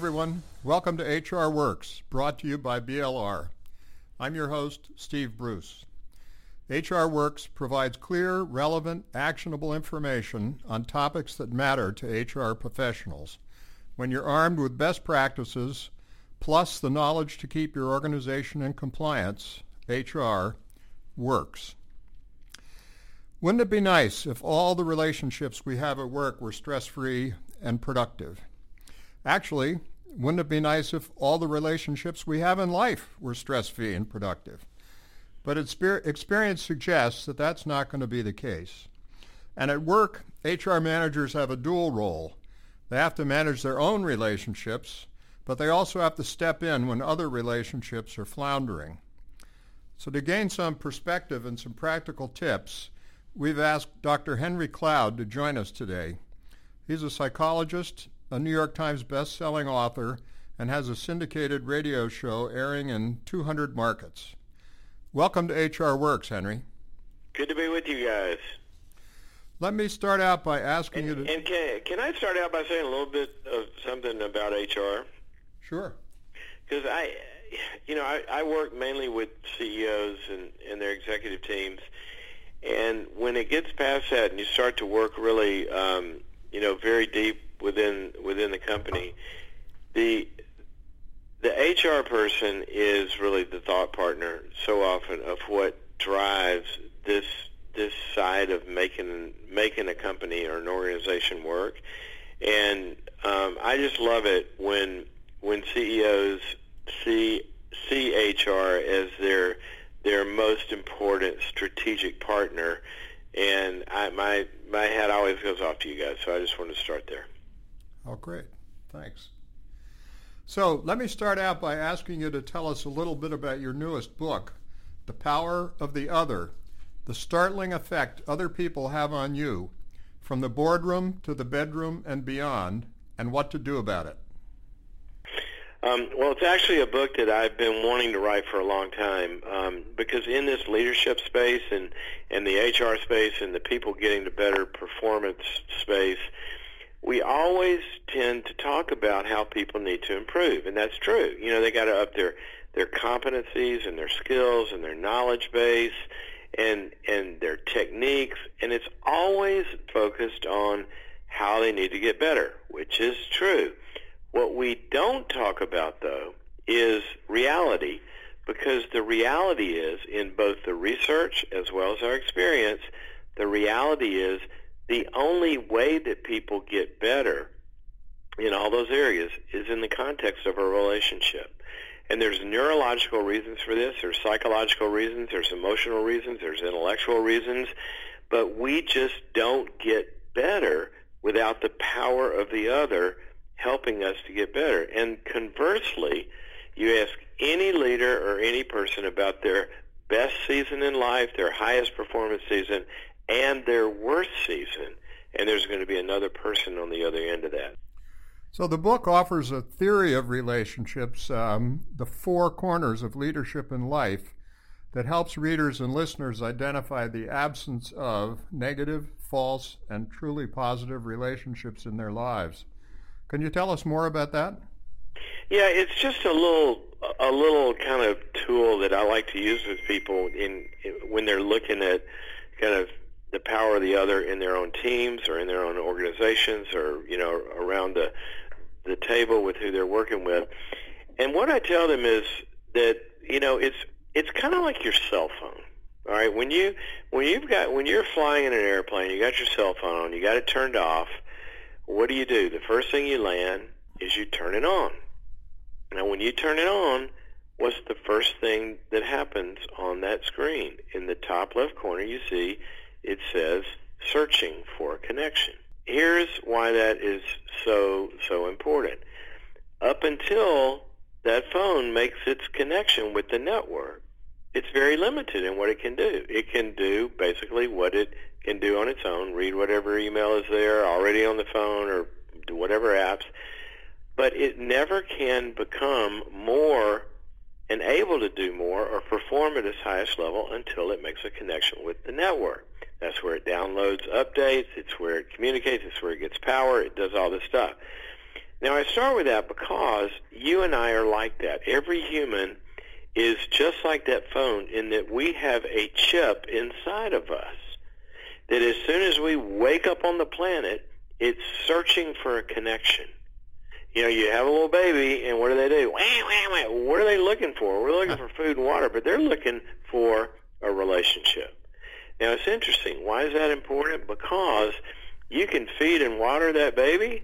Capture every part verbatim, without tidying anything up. everyone. Welcome to H R Works, brought to you by B L R. I'm your host, Steve Bruce. H R Works provides clear, relevant, actionable information on topics that matter to H R professionals. When you're armed with best practices, plus the knowledge to keep your organization in compliance, H R works. Wouldn't it be nice if all the relationships we have at work were stress-free and productive? Actually, wouldn't it be nice if all the relationships we have in life were stress-free and productive? But experience suggests that that's not going to be the case. And at work, H R managers have a dual role. They have to manage their own relationships, but they also have to step in when other relationships are floundering. So to gain some perspective and some practical tips, we've asked Doctor Henry Cloud to join us today. He's a psychologist, a New York Times best-selling author, and has a syndicated radio show airing in two hundred markets. Welcome to H R Works, Henry. Good to be with you guys. Let me start out by asking and, you to... And can, can I start out by saying a little bit of something about H R? Sure. Because I, you know, I, I work mainly with C E Os and, and their executive teams. And when it gets past that and you start to work really, um, you know, very deep within within the company, the the H R person is really the thought partner so often of what drives this this side of making making a company or an organization work. And um, I just love it when when C E Os see see H R as their their most important strategic partner, and I, my my hat always goes off to you guys, so I just wanted to start there. Oh, great. Thanks. So let me start out by asking you to tell us a little bit about your newest book, The Power of the Other, the startling effect other people have on you, from the boardroom to the bedroom and beyond, and what to do about it. Um, well, it's actually a book that I've been wanting to write for a long time um, because in this leadership space and, and the H R space and the people getting to better performance space, we always tend to talk about how people need to improve, and that's true. You know, they got to up their, their competencies and their skills and their knowledge base and and their techniques, and it's always focused on how they need to get better, which is true. What we don't talk about, though, is reality, because the reality is, in both the research as well as our experience, the reality is the only way that people get better in all those areas is in the context of a relationship. And there's neurological reasons for this, there's psychological reasons, there's emotional reasons, there's intellectual reasons, but we just don't get better without the power of the other helping us to get better. And conversely, you ask any leader or any person about their best season in life, their highest performance season, and their worst season, and there's going to be another person on the other end of that. So the book offers a theory of relationships, um, the four corners of leadership in life, that helps readers and listeners identify the absence of negative, false, and truly positive relationships in their lives. Can you tell us more about that? Yeah, it's just a little a little kind of tool that I like to use with people in, in when they're looking at kind of the power of the other in their own teams or in their own organizations or, you know, around the the table with who they're working with. And what I tell them is that, you know, it's it's kind of like your cell phone. All right, when you when you've got when you're flying in an airplane, you got your cell phone on, you got it turned off. What do you do? The first thing you land is you turn it on. Now, when you turn it on, what's the first thing that happens on that screen? In the top left corner, you see it says searching for a connection. Here's why that is so, so important. Up until that phone makes its connection with the network, it's very limited in what it can do. It can do basically what it can do on its own, read whatever email is there already on the phone or do whatever apps, but it never can become more and able to do more or perform at its highest level until it makes a connection with the network. That's where it downloads updates, it's where it communicates, it's where it gets power, it does all this stuff. Now, I start with that because you and I are like that. Every human is just like that phone in that we have a chip inside of us that as soon as we wake up on the planet, it's searching for a connection. You know, you have a little baby, and what do they do? Wah, wah, wah. What are they looking for? We're looking for food and water, but they're looking for a relationship. Now, it's interesting. Why is that important? Because you can feed and water that baby,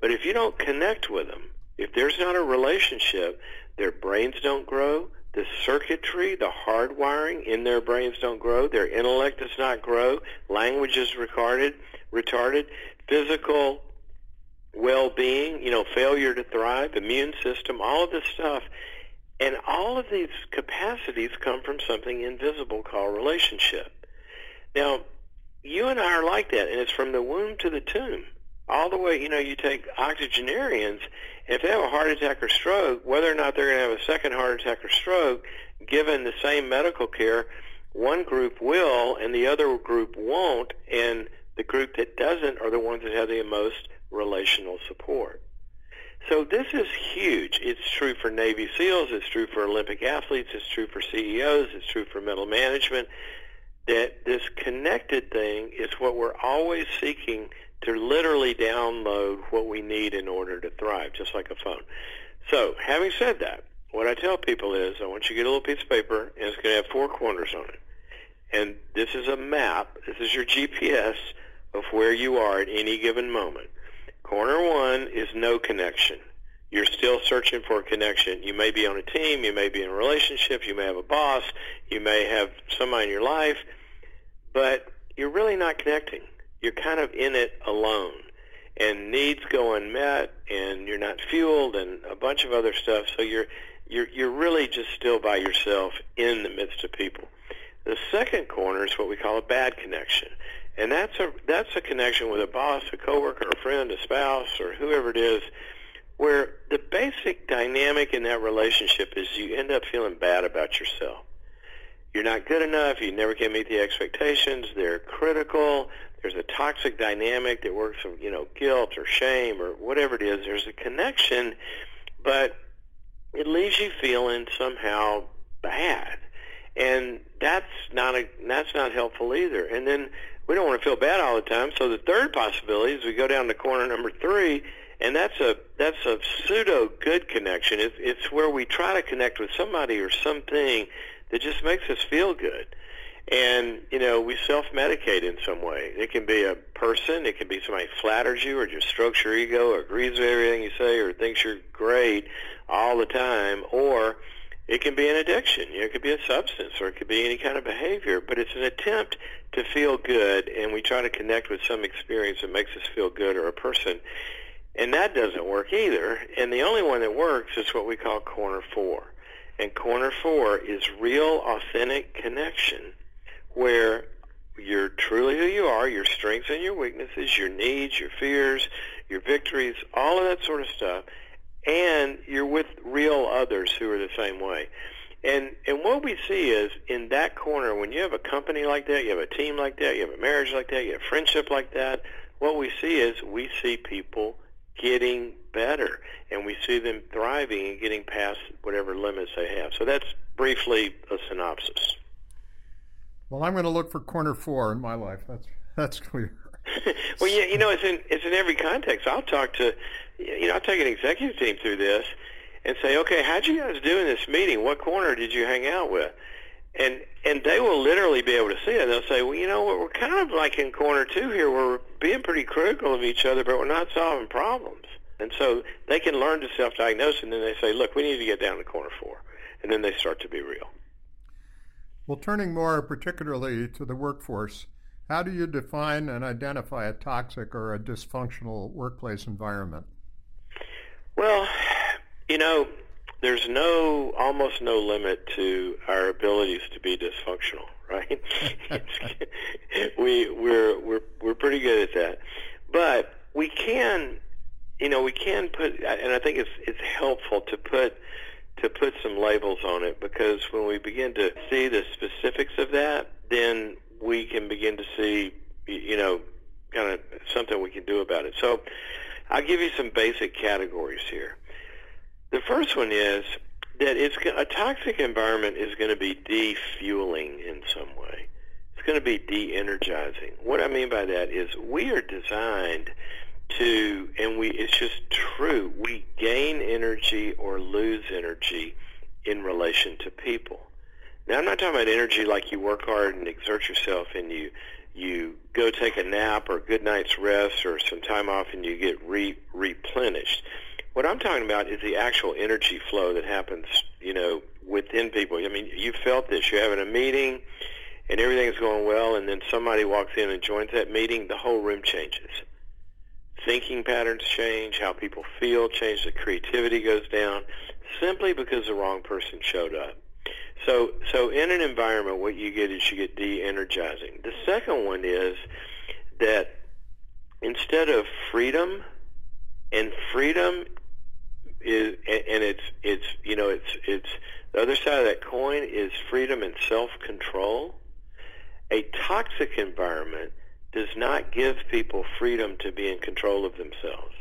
but if you don't connect with them, if there's not a relationship, their brains don't grow, the circuitry, the hardwiring in their brains don't grow, their intellect does not grow, language is retarded, retarded, physical well-being, you know, failure to thrive, immune system, all of this stuff. And all of these capacities come from something invisible called relationship. Now, you and I are like that, and it's from the womb to the tomb. All the way, you know, you take octogenarians, if they have a heart attack or stroke, whether or not they're going to have a second heart attack or stroke, given the same medical care, one group will and the other group won't, and the group that doesn't are the ones that have the most relational support. So this is huge. It's true for Navy SEALs. It's true for Olympic athletes. It's true for C E Os. It's true for middle management. That this connected thing is what we're always seeking to literally download what we need in order to thrive, just like a phone. So having said that, what I tell people is I want you to get a little piece of paper, and it's going to have four corners on it. And this is a map. This is your G P S of where you are at any given moment. Corner one is no connection. You're still searching for a connection. You may be on a team. You may be in a relationship. You may have a boss. You may have somebody in your life. But you're really not connecting. You're kind of in it alone. And needs go unmet, and you're not fueled, and a bunch of other stuff. So you're you're you're really just still by yourself in the midst of people. The second corner is what we call a bad connection. And that's a that's a connection with a boss, a coworker, a friend, a spouse, or whoever it is, where the basic dynamic in that relationship is you end up feeling bad about yourself. You're not good enough. You never can meet the expectations. They're critical. There's a toxic dynamic that works from, you know, guilt or shame or whatever it is. There's a connection, but it leaves you feeling somehow bad. And that's not a that's not helpful either. And then we don't want to feel bad all the time. So the third possibility is we go down to corner number three, and that's a that's a pseudo good connection. It's, it's where we try to connect with somebody or something that just makes us feel good. And, you know, we self-medicate in some way. It can be a person. It can be somebody who flatters you or just strokes your ego or agrees with everything you say or thinks you're great all the time. Or it can be an addiction. You know, it could be a substance, or it could be any kind of behavior. But it's an attempt to feel good, and we try to connect with some experience that makes us feel good or a person. And that doesn't work either. And the only one that works is what we call corner four. And corner four is real, authentic connection, where you're truly who you are, your strengths and your weaknesses, your needs, your fears, your victories, all of that sort of stuff. And you're with real others who are the same way. And and what we see is in that corner, when you have a company like that, you have a team like that, you have a marriage like that, you have a friendship like that, what we see is we see people getting better, and we see them thriving and getting past whatever limits they have. So that's briefly a synopsis. Well, I'm going to look for corner four in my life. That's that's clear. Well, yeah, you know, it's in it's in every context. I'll talk to, you know, I'll take an executive team through this and say, okay, how'd you guys do in this meeting? What corner did you hang out with? And and they will literally be able to see it. They'll say, well, you know what, we're kind of like in corner two here. We're being pretty critical of each other, but we're not solving problems. And so they can learn to self-diagnose, and then they say, look, we need to get down to corner four. And then they start to be real. Well, turning more particularly to the workforce, how do you define and identify a toxic or a dysfunctional workplace environment? Well, you know, there's no, almost no limit to our abilities to be dysfunctional, right? we we're we're we're pretty good at that, but we can, you know, we can put, and I think it's it's helpful to put to put some labels on it, because when we begin to see the specifics of that, then we can begin to see, you know, kind of something we can do about it. So I'll give you some basic categories here. The first one is that it's a toxic environment is going to be defueling in some way. It's going to be de-energizing. What I mean by that is we are designed to, and we it's just true, we gain energy or lose energy in relation to people. Now, I'm not talking about energy like you work hard and exert yourself and you you go take a nap or a good night's rest or some time off and you get re- replenished. What I'm talking about is the actual energy flow that happens, you know, within people. I mean, you felt this. You're having a meeting and everything's going well, and then somebody walks in and joins that meeting, the whole room changes. Thinking patterns change, how people feel change, the creativity goes down simply because the wrong person showed up. So so in an environment, what you get is you get de-energizing. The second one is that instead of freedom, and freedom is, and it's, it's you know, it's it's the other side of that coin is freedom and self-control. A toxic environment does not give people freedom to be in control of themselves.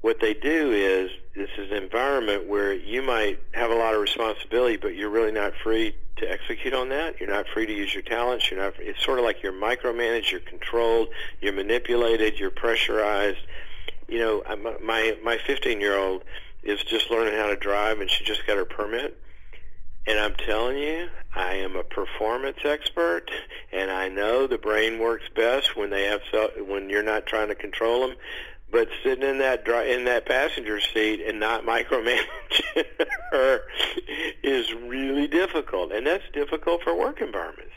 What they do is, this is an environment where you might have a lot of responsibility, but you're really not free to execute on that. You're not free to use your talents. You're not. It's sort of like you're micromanaged, you're controlled, you're manipulated, you're pressurized. You know, my my fifteen-year-old is just learning how to drive, and she just got her permit. And I'm telling you, I am a performance expert, and I know the brain works best when they have self, when you're not trying to control them. But sitting in that dry, in that passenger seat and not micromanaging her is really difficult, and that's difficult for work environments.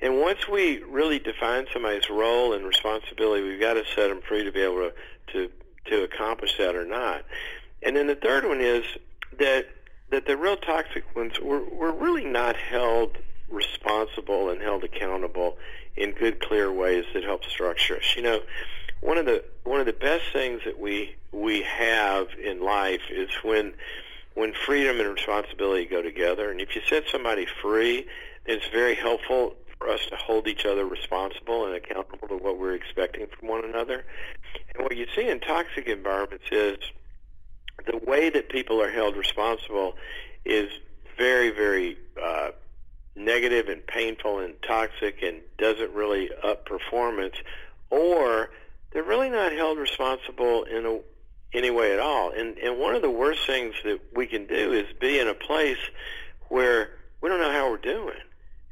And once we really define somebody's role and responsibility, we've got to set them free to be able to to, to accomplish that or not. And then the third one is that that the real toxic ones, we're, we're really not held responsible and held accountable in good, clear ways that help structure us. You know, One of the one of the best things that we we have in life is when when freedom and responsibility go together. And if you set somebody free, it's very helpful for us to hold each other responsible and accountable to what we're expecting from one another. And what you see in toxic environments is the way that people are held responsible is very, very uh, negative and painful and toxic and doesn't really up performance, or they're really not held responsible in a, any way at all. And, and one of the worst things that we can do is be in a place where we don't know how we're doing,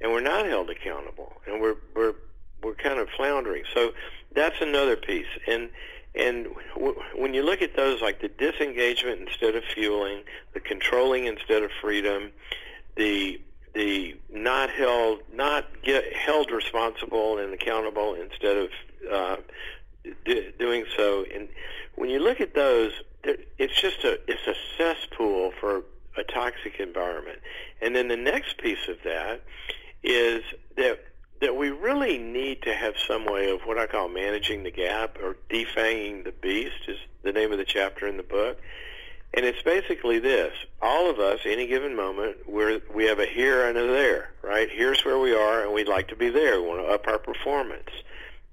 and we're not held accountable, and we're we're we're kind of floundering. So that's another piece. And and w- when you look at those, like the disengagement instead of fueling, the controlling instead of freedom, the the not held not get held responsible and accountable instead of uh, doing so, and when you look at those, it's just a it's a cesspool for a toxic environment. And then the next piece of that is that that we really need to have some way of what I call managing the gap, or defanging the beast is the name of the chapter in the book. And it's basically this: all of us, any given moment, we're, we have a here and a there, right? Here's where we are, and we'd like to be there. We want to up our performance.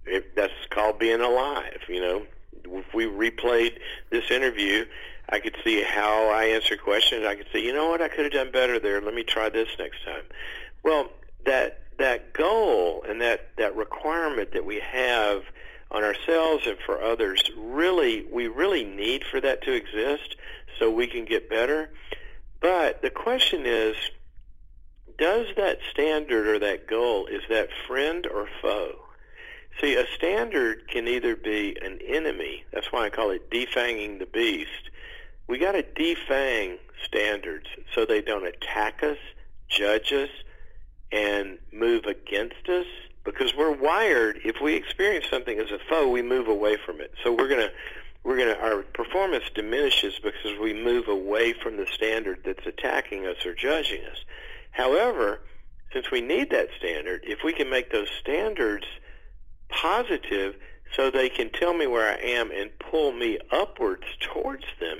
It, that's called being alive. You know, if we replayed this interview, I could see how I answer questions. I could say, you know what, I could have done better there. Let me try this next time. Well, that that goal and that, that requirement that we have on ourselves and for others, really, we really need for that to exist so we can get better. But the question is, does that standard or that goal, is that friend or foe? See, a standard can either be an enemy. That's why I call it defanging the beast. We got to defang standards so they don't attack us, judge us, and move against us, because we're wired. If we experience something as a foe, we move away from it. So we're gonna, we're gonna. Our performance diminishes because we move away from the standard that's attacking us or judging us. However, since we need that standard, if we can make those standards positive so they can tell me where I am and pull me upwards towards them,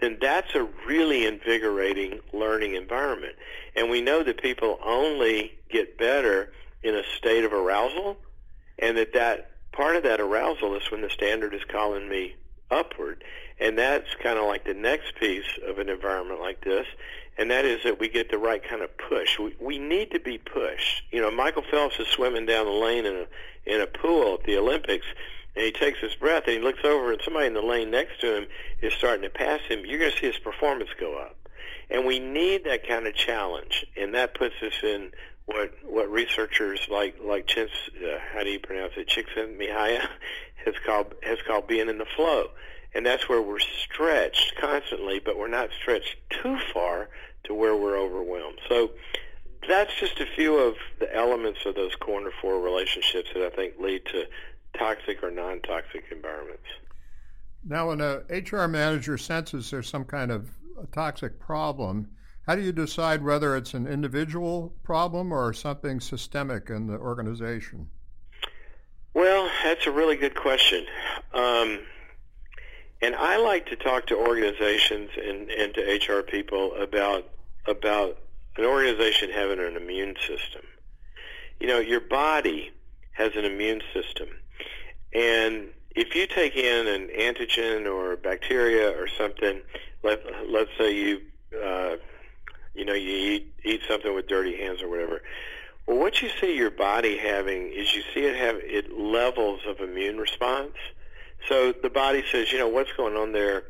then that's a really invigorating learning environment. And we know that people only get better in a state of arousal, and that, that part of that arousal is when the standard is calling me upward. And that's kind of like the next piece of an environment like this, and that is that we get the right kind of push. We, we need to be pushed. You know, Michael Phelps is swimming down the lane in a, in a pool at the Olympics, and he takes his breath, and he looks over, and somebody in the lane next to him is starting to pass him. You're going to see his performance go up. And we need that kind of challenge, and that puts us in what what researchers like like Chins, uh, how do you pronounce it, Csikszentmihalyi has called has called being in the flow, and that's where we're stretched constantly, but we're not stretched too far to where we're overwhelmed. So that's just a few of the elements of those corner four relationships that I think lead to toxic or non-toxic environments. Now, when a H R manager senses there's some kind of a toxic problem, how do you decide whether it's an individual problem or something systemic in the organization? Well, that's a really good question. Um, and I like to talk to organizations and, and to H R people about about an organization having an immune system. You know, your body has an immune system. And if you take in an antigen or bacteria or something, let, let's say you, uh, you know, you eat, eat something with dirty hands or whatever. Well, what you see your body having is you see it have it levels of immune response. So the body says, you know, what's going on there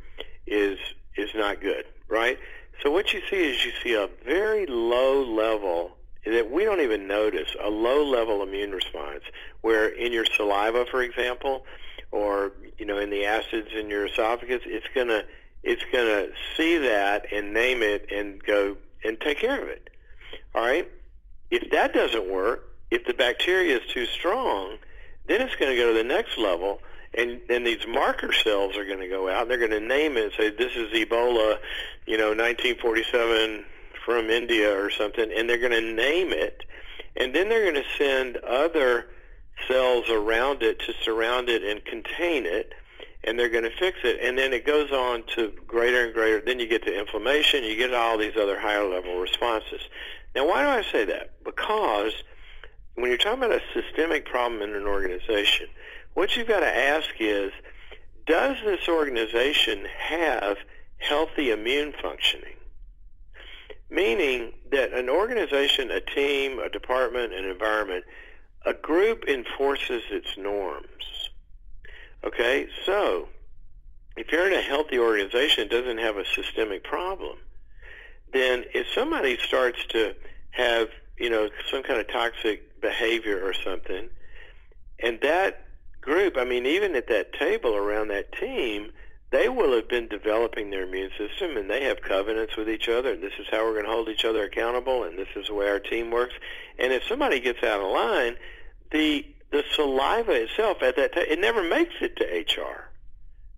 is is not good, right? So what you see is you see a very low level that we don't even notice, a low-level immune response, where in your saliva, for example, or, you know, in the acids in your esophagus, it's going to it's gonna see that and name it and go and take care of it, all right? If that doesn't work, if the bacteria is too strong, then it's going to go to the next level, and then these marker cells are going to go out, and they're going to name it and say, this is Ebola, you know, nineteen forty-seven from India or something, and they're going to name it, and then they're going to send other cells around it to surround it and contain it, and they're going to fix it, and then it goes on to greater and greater. Then you get to inflammation, you get all these other higher-level responses. Now, why do I say that? Because when you're talking about a systemic problem in an organization, what you've got to ask is, does this organization have healthy immune functioning? Meaning that an organization, a team, a department, an environment, a group enforces its norms. Okay, so if you're in a healthy organization that doesn't have a systemic problem, then if somebody starts to have, you know, some kind of toxic behavior or something, and that group, I mean, even at that table around that team, they will have been developing their immune system, and they have covenants with each other, and this is how we're going to hold each other accountable, and this is the way our team works. And if somebody gets out of line, the the saliva itself at that time, it never makes it to H R.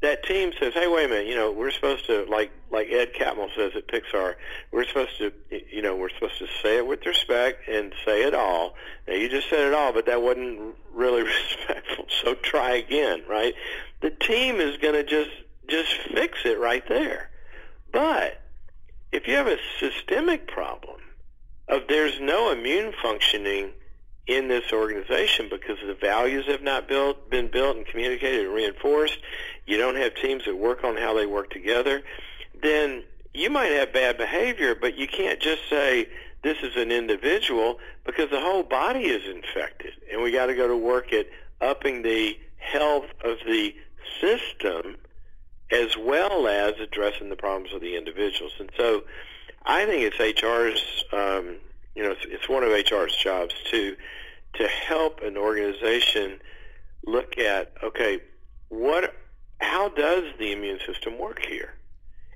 That team says, hey, wait a minute, you know, we're supposed to, like like Ed Catmull says at Pixar, we're supposed to, you know, we're supposed to say it with respect and say it all. Now, you just said it all, but that wasn't really respectful, so try again, right? The team is going to just Just fix it right there. But if you have a systemic problem of there's no immune functioning in this organization because the values have not built, been built and communicated and reinforced, you don't have teams that work on how they work together, then you might have bad behavior, but you can't just say this is an individual because the whole body is infected. And we got to go to work at upping the health of the system as well as addressing the problems of the individuals. And so I think it's H R's, um, you know, it's, it's one of H R's jobs to to help an organization look at, okay, what, how does the immune system work here?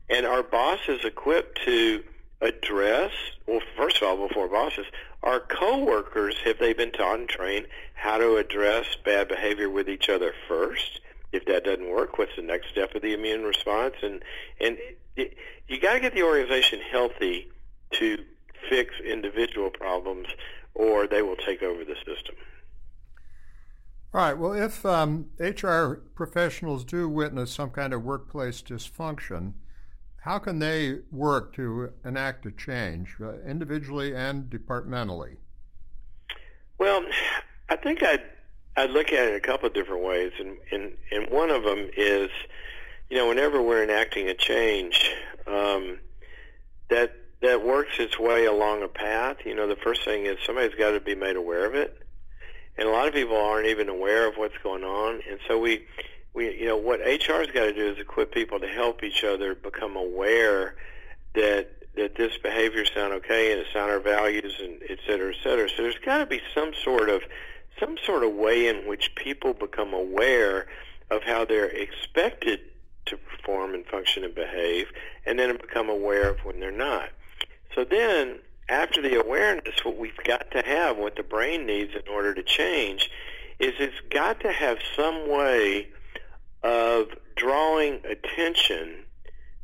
And are bosses equipped to address, well, first of all, before bosses, our coworkers, have they been taught and trained how to address bad behavior with each other first? If that doesn't work, what's the next step of the immune response? And and it, it, you got to get the organization healthy to fix individual problems, or they will take over the system. All right. Well, if um, H R professionals do witness some kind of workplace dysfunction, how can they work to enact a change, uh, individually and departmentally? Well, I think I'd I look at it a couple of different ways, and, and, and one of them is you know, whenever we're enacting a change, um, that that works its way along a path. You know, the first thing is somebody's got to be made aware of it, and a lot of people aren't even aware of what's going on. And so we, we, you know, what H R's got to do is equip people to help each other become aware that that this behavior's not okay and it's not our values, and et cetera, et cetera. So there's got to be some sort of some sort of way in which people become aware of how they're expected to perform and function and behave, and then become aware of when they're not. So then, after the awareness, what we've got to have, what the brain needs in order to change, is it's got to have some way of drawing attention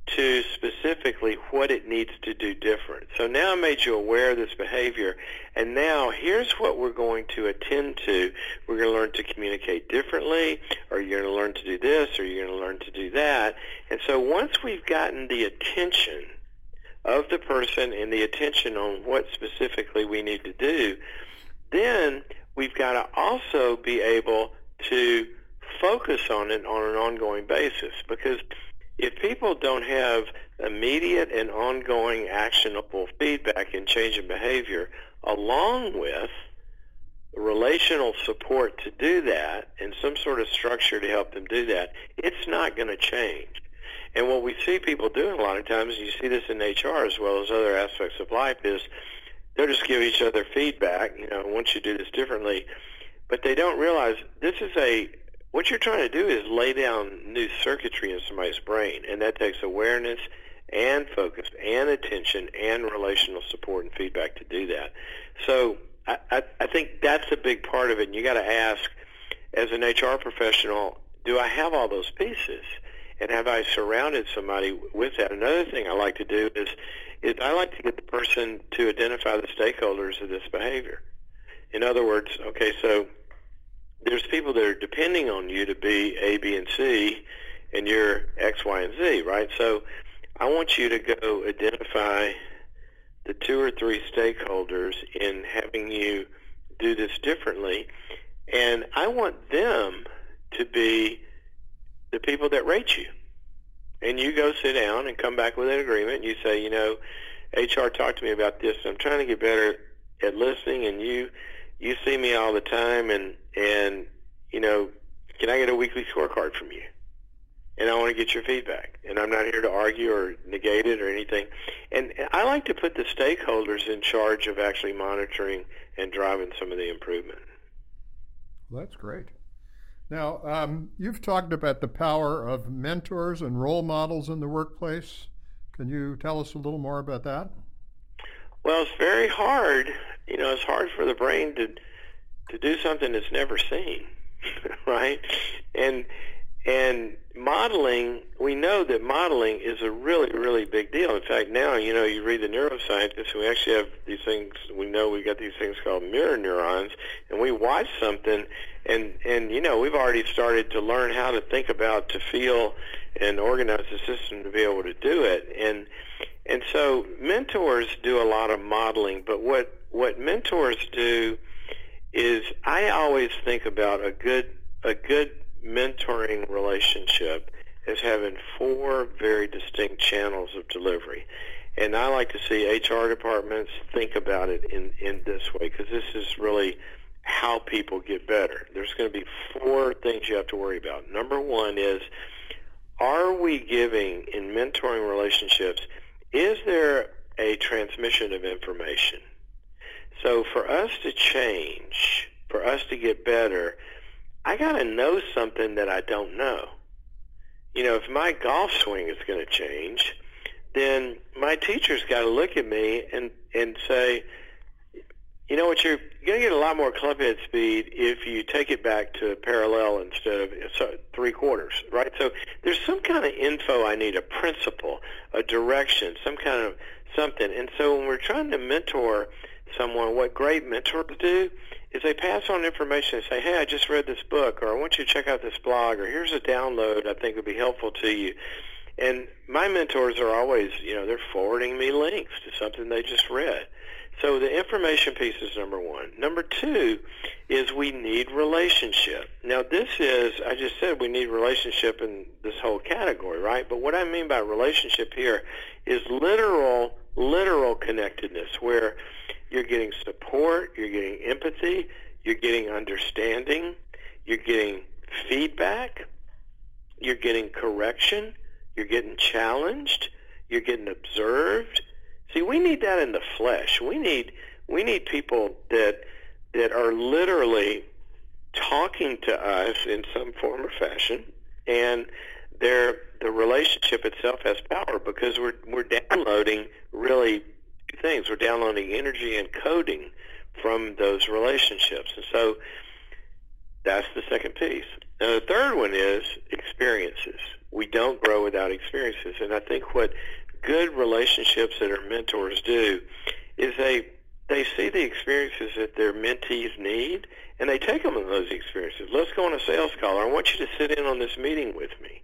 to specifically what it needs to do different. So now I made you aware of this behavior, and now here's what we're going to attend to. We're going to learn to communicate differently, or you're going to learn to do this, or you're going to learn to do that. And so once we've gotten the attention of the person and the attention on what specifically we need to do, then we've got to also be able to focus on it on an ongoing basis, because if people don't have immediate and ongoing actionable feedback and change in behavior, along with relational support to do that and some sort of structure to help them do that, it's not going to change. And what we see people doing a lot of times, and you see this in H R as well as other aspects of life, is they'll just give each other feedback, you know, once you do this differently, but they don't realize this is a what you're trying to do is lay down new circuitry in somebody's brain, and that takes awareness and focus and attention and relational support and feedback to do that. So I, I, I think that's a big part of it, and you got to ask, as an H R professional, do I have all those pieces, and have I surrounded somebody with that? Another thing I like to do is, is I like to get the person to identify the stakeholders of this behavior. In other words, okay, so there's people that are depending on you to be A, B, and C, and you're X, Y, and Z, right? So I want you to go identify the two or three stakeholders in having you do this differently, and I want them to be the people that rate you. And you go sit down and come back with an agreement, and you say, you know, H R talked to me about this, and I'm trying to get better at listening, and you you see me all the time, and and, you know, can I get a weekly scorecard from you? And I want to get your feedback. And I'm not here to argue or negate it or anything. And I like to put the stakeholders in charge of actually monitoring and driving some of the improvement. Well, that's great. Now, um, you've talked about the power of mentors and role models in the workplace. Can you tell us a little more about that? Well, it's very hard. You know, it's hard for the brain to to do something that's never seen, right? And and modeling, we know that modeling is a really, really big deal. In fact, now, you know, you read the neuroscientists, and we actually have these things, we know we've got these things called mirror neurons, and we watch something, and, and you know, we've already started to learn how to think about, to feel, and organize the system to be able to do it. And and so mentors do a lot of modeling, but what, what mentors do is I always think about a good a good mentoring relationship as having four very distinct channels of delivery. And I like to see H R departments think about it in, in this way, because this is really how people get better. There's going to be four things you have to worry about. Number one is, are we giving in mentoring relationships, is there a transmission of information? So for us to change, for us to get better, I got to know something that I don't know. You know, if my golf swing is going to change, then my teacher's got to look at me and, and say, you know what, you're going to get a lot more clubhead speed if you take it back to parallel instead of so, three quarters, right? So there's some kind of info I need, a principle, a direction, some kind of something. And so when we're trying to mentor someone, what great mentors do is they pass on information and say, hey, I just read this book, or I want you to check out this blog, or here's a download I think would be helpful to you. And my mentors are always, you know, they're forwarding me links to something they just read. So the information piece is number one. Number two is we need relationship. Now this is, I just said we need relationship in this whole category, right? But what I mean by relationship here is literal, literal connectedness, where you're getting support, you're getting empathy, you're getting understanding, you're getting feedback, you're getting correction, you're getting challenged, you're getting observed. See, we need that in the flesh. We need we need people that that are literally talking to us in some form or fashion, and they're, the relationship itself has power because we're we're downloading really two things. We're downloading energy and coding from those relationships. And so that's the second piece. Now, the third one is experiences. We don't grow without experiences. And I think what good relationships that our mentors do is they they see the experiences that their mentees need, and they take them in those experiences. Let's go on a sales call. I want you to sit in on this meeting with me,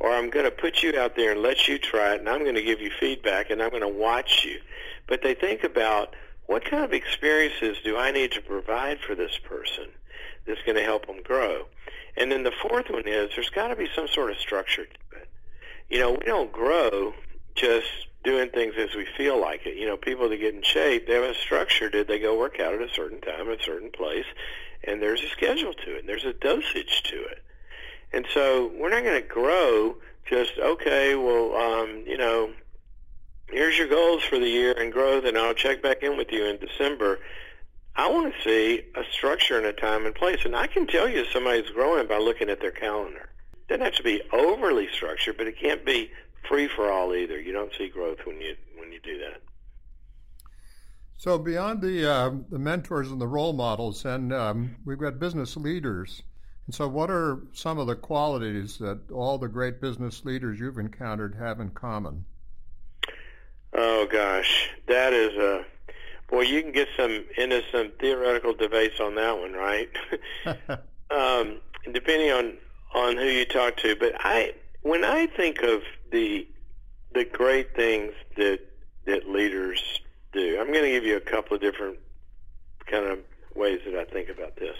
or I'm going to put you out there and let you try it, and I'm going to give you feedback, and I'm going to watch you. But they think about, what kind of experiences do I need to provide for this person that's going to help them grow? And then the fourth one is there's got to be some sort of structure to it. You know, we don't grow just doing things as we feel like it. You know, people that get in shape, they have a structure. Did they go work out at a certain time, a certain place? And there's a schedule to it, and there's a dosage to it. And so we're not going to grow just, okay, well, um, you know, here's your goals for the year and growth, and I'll check back in with you in December. I want to see a structure and a time and place. And I can tell you somebody's growing by looking at their calendar. It doesn't have to be overly structured, but it can't be free for all either. You don't see growth when you when you do that. So beyond the uh, the mentors and the role models, and um, we've got business leaders. And so what are some of the qualities that all the great business leaders you've encountered have in common? Oh gosh, that is a boy. You can get some into some theoretical debates on that one, right? um, depending on on who you talk to, but I. When I think of the the great things that that leaders do, I'm going to give you a couple of different kind of ways that I think about this.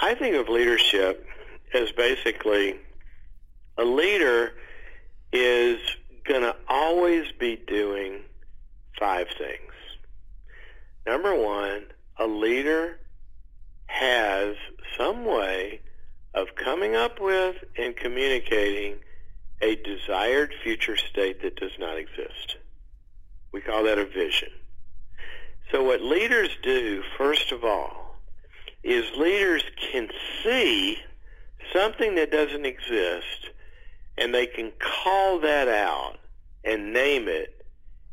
I think of leadership as basically a leader is going to always be doing five things. Number one, a leader has some way of coming up with and communicating a desired future state that does not exist. We call that a vision. So what leaders do, first of all, is leaders can see something that doesn't exist, and they can call that out and name it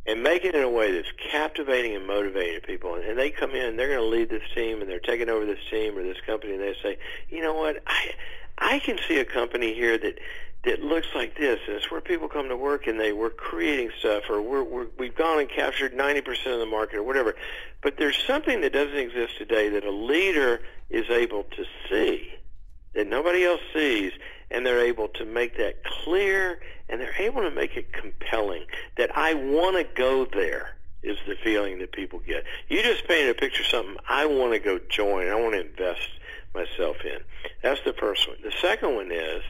and make it in a way that's captivating and motivating people. And they come in, they're going to lead this team, and they're taking over this team or this company, and they say, you know what, I I can see a company here that, that looks like this, and it's where people come to work, and they we're creating stuff, or we're, we're, we've gone and captured ninety percent of the market or whatever. But there's something that doesn't exist today that a leader is able to see, that nobody else sees, and they're able to make that clear, and they're able to make it compelling, that I want to go there is the feeling that people get. You just painted a picture of something I want to go join, I want to invest myself in. That's the first one. The second one is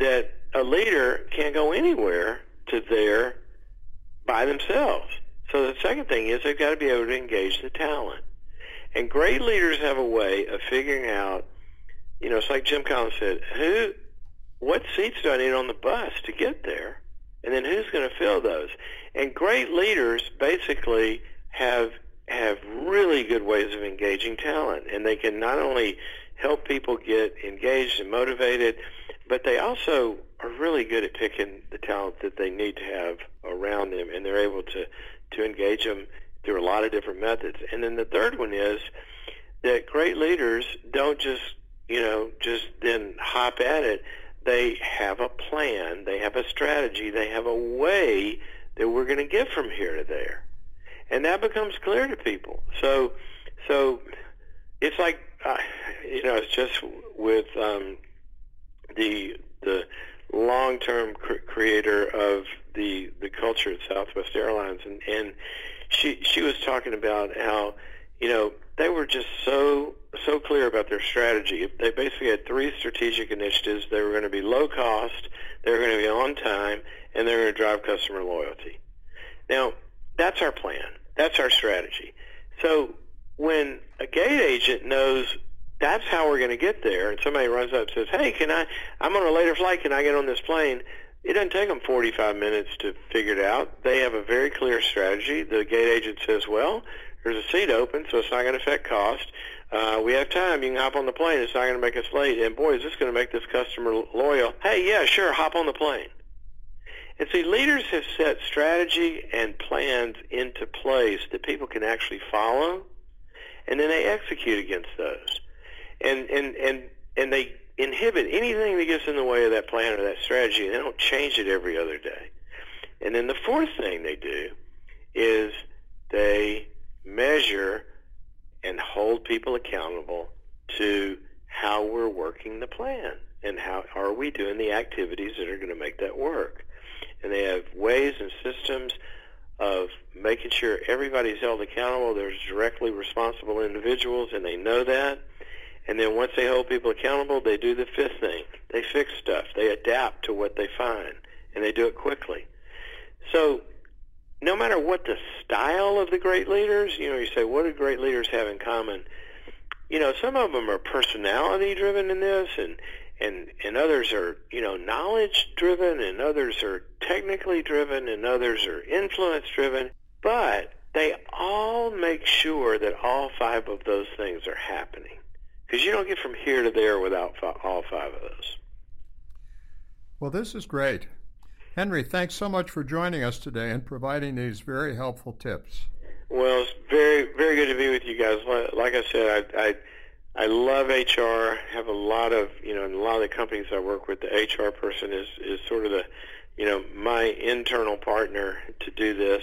that a leader can't go anywhere to there by themselves. So the second thing is they've got to be able to engage the talent. And great leaders have a way of figuring out, you know, it's like Jim Collins said, who, what seats do I need on the bus to get there? And then who's going to fill those? And great leaders basically have have really good ways of engaging talent. And they can not only help people get engaged and motivated, but they also are really good at picking the talent that they need to have around them. And they're able to, to engage them through a lot of different methods. And then the third one is that great leaders don't just, you know, just then hop at it. They have a plan, they have a strategy, they have a way that we're going to get from here to there. And that becomes clear to people. So so it's like, uh, you know, it's just with um, the the long-term cr- creator of the the culture at Southwest Airlines, and, and she she was talking about how, you know, they were just so so clear about their strategy. They basically had three strategic initiatives. They were going to be low cost, they were going to be on time, and they were going to drive customer loyalty. Now, that's our plan. That's our strategy. So when a gate agent knows that's how we're going to get there, and somebody runs up and says, hey, can I, I'm on a later flight, can I get on this plane? It doesn't take them forty-five minutes to figure it out. They have a very clear strategy. The gate agent says, well, there's a seat open, so it's not going to affect cost. Uh, we have time. You can hop on the plane. It's not going to make us late. And, boy, is this going to make this customer loyal. Hey, yeah, sure, hop on the plane. And see, leaders have set strategy and plans into place that people can actually follow, and then they execute against those. And and, and, and they inhibit anything that gets in the way of that plan or that strategy, and they don't change it every other day. And then the fourth thing they do is they measure and hold people accountable to how we're working the plan and how are we doing the activities that are going to make that work. And they have ways and systems of making sure everybody's held accountable. There's directly responsible individuals, and they know that. And then once they hold people accountable, they do the fifth thing. They fix stuff. They adapt to what they find, and they do it quickly. So no matter what the style of the great leaders, you know, you say, what do great leaders have in common? You know, some of them are personality-driven in this, and and, and others are, you know, knowledge-driven, and others are technically driven, and others are influence-driven. But they all make sure that all five of those things are happening. Because you don't get from here to there without all five of those. Well, this is great. Henry, thanks so much for joining us today and providing these very helpful tips. Well, it's very, very good to be with you guys. Like I said, I I, I love H R. I have a lot of, you know, in a lot of the companies I work with, the H R person is, is sort of the, you know, my internal partner to do this.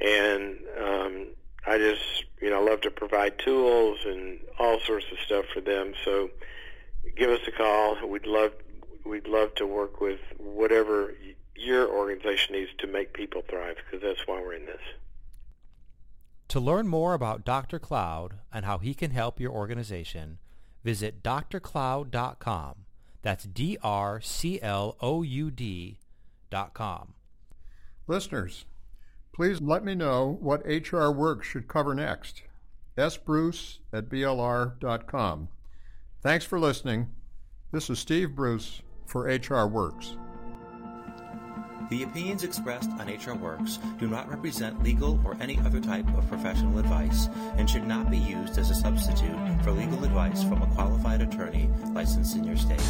And um, I just, you know, I love to provide tools and all sorts of stuff for them. So give us a call. We'd love we'd love to work with whatever your organization needs to make people thrive, because that's why we're in this. To learn more about Doctor Cloud and how he can help your organization, visit D R cloud dot com. That's D R C L O U D dot com. Listeners, please let me know what H R Works should cover next. S Bruce at B L R dot com. Thanks for listening. This is Steve Bruce for H R Works. The opinions expressed on H R Works do not represent legal or any other type of professional advice and should not be used as a substitute for legal advice from a qualified attorney licensed in your state.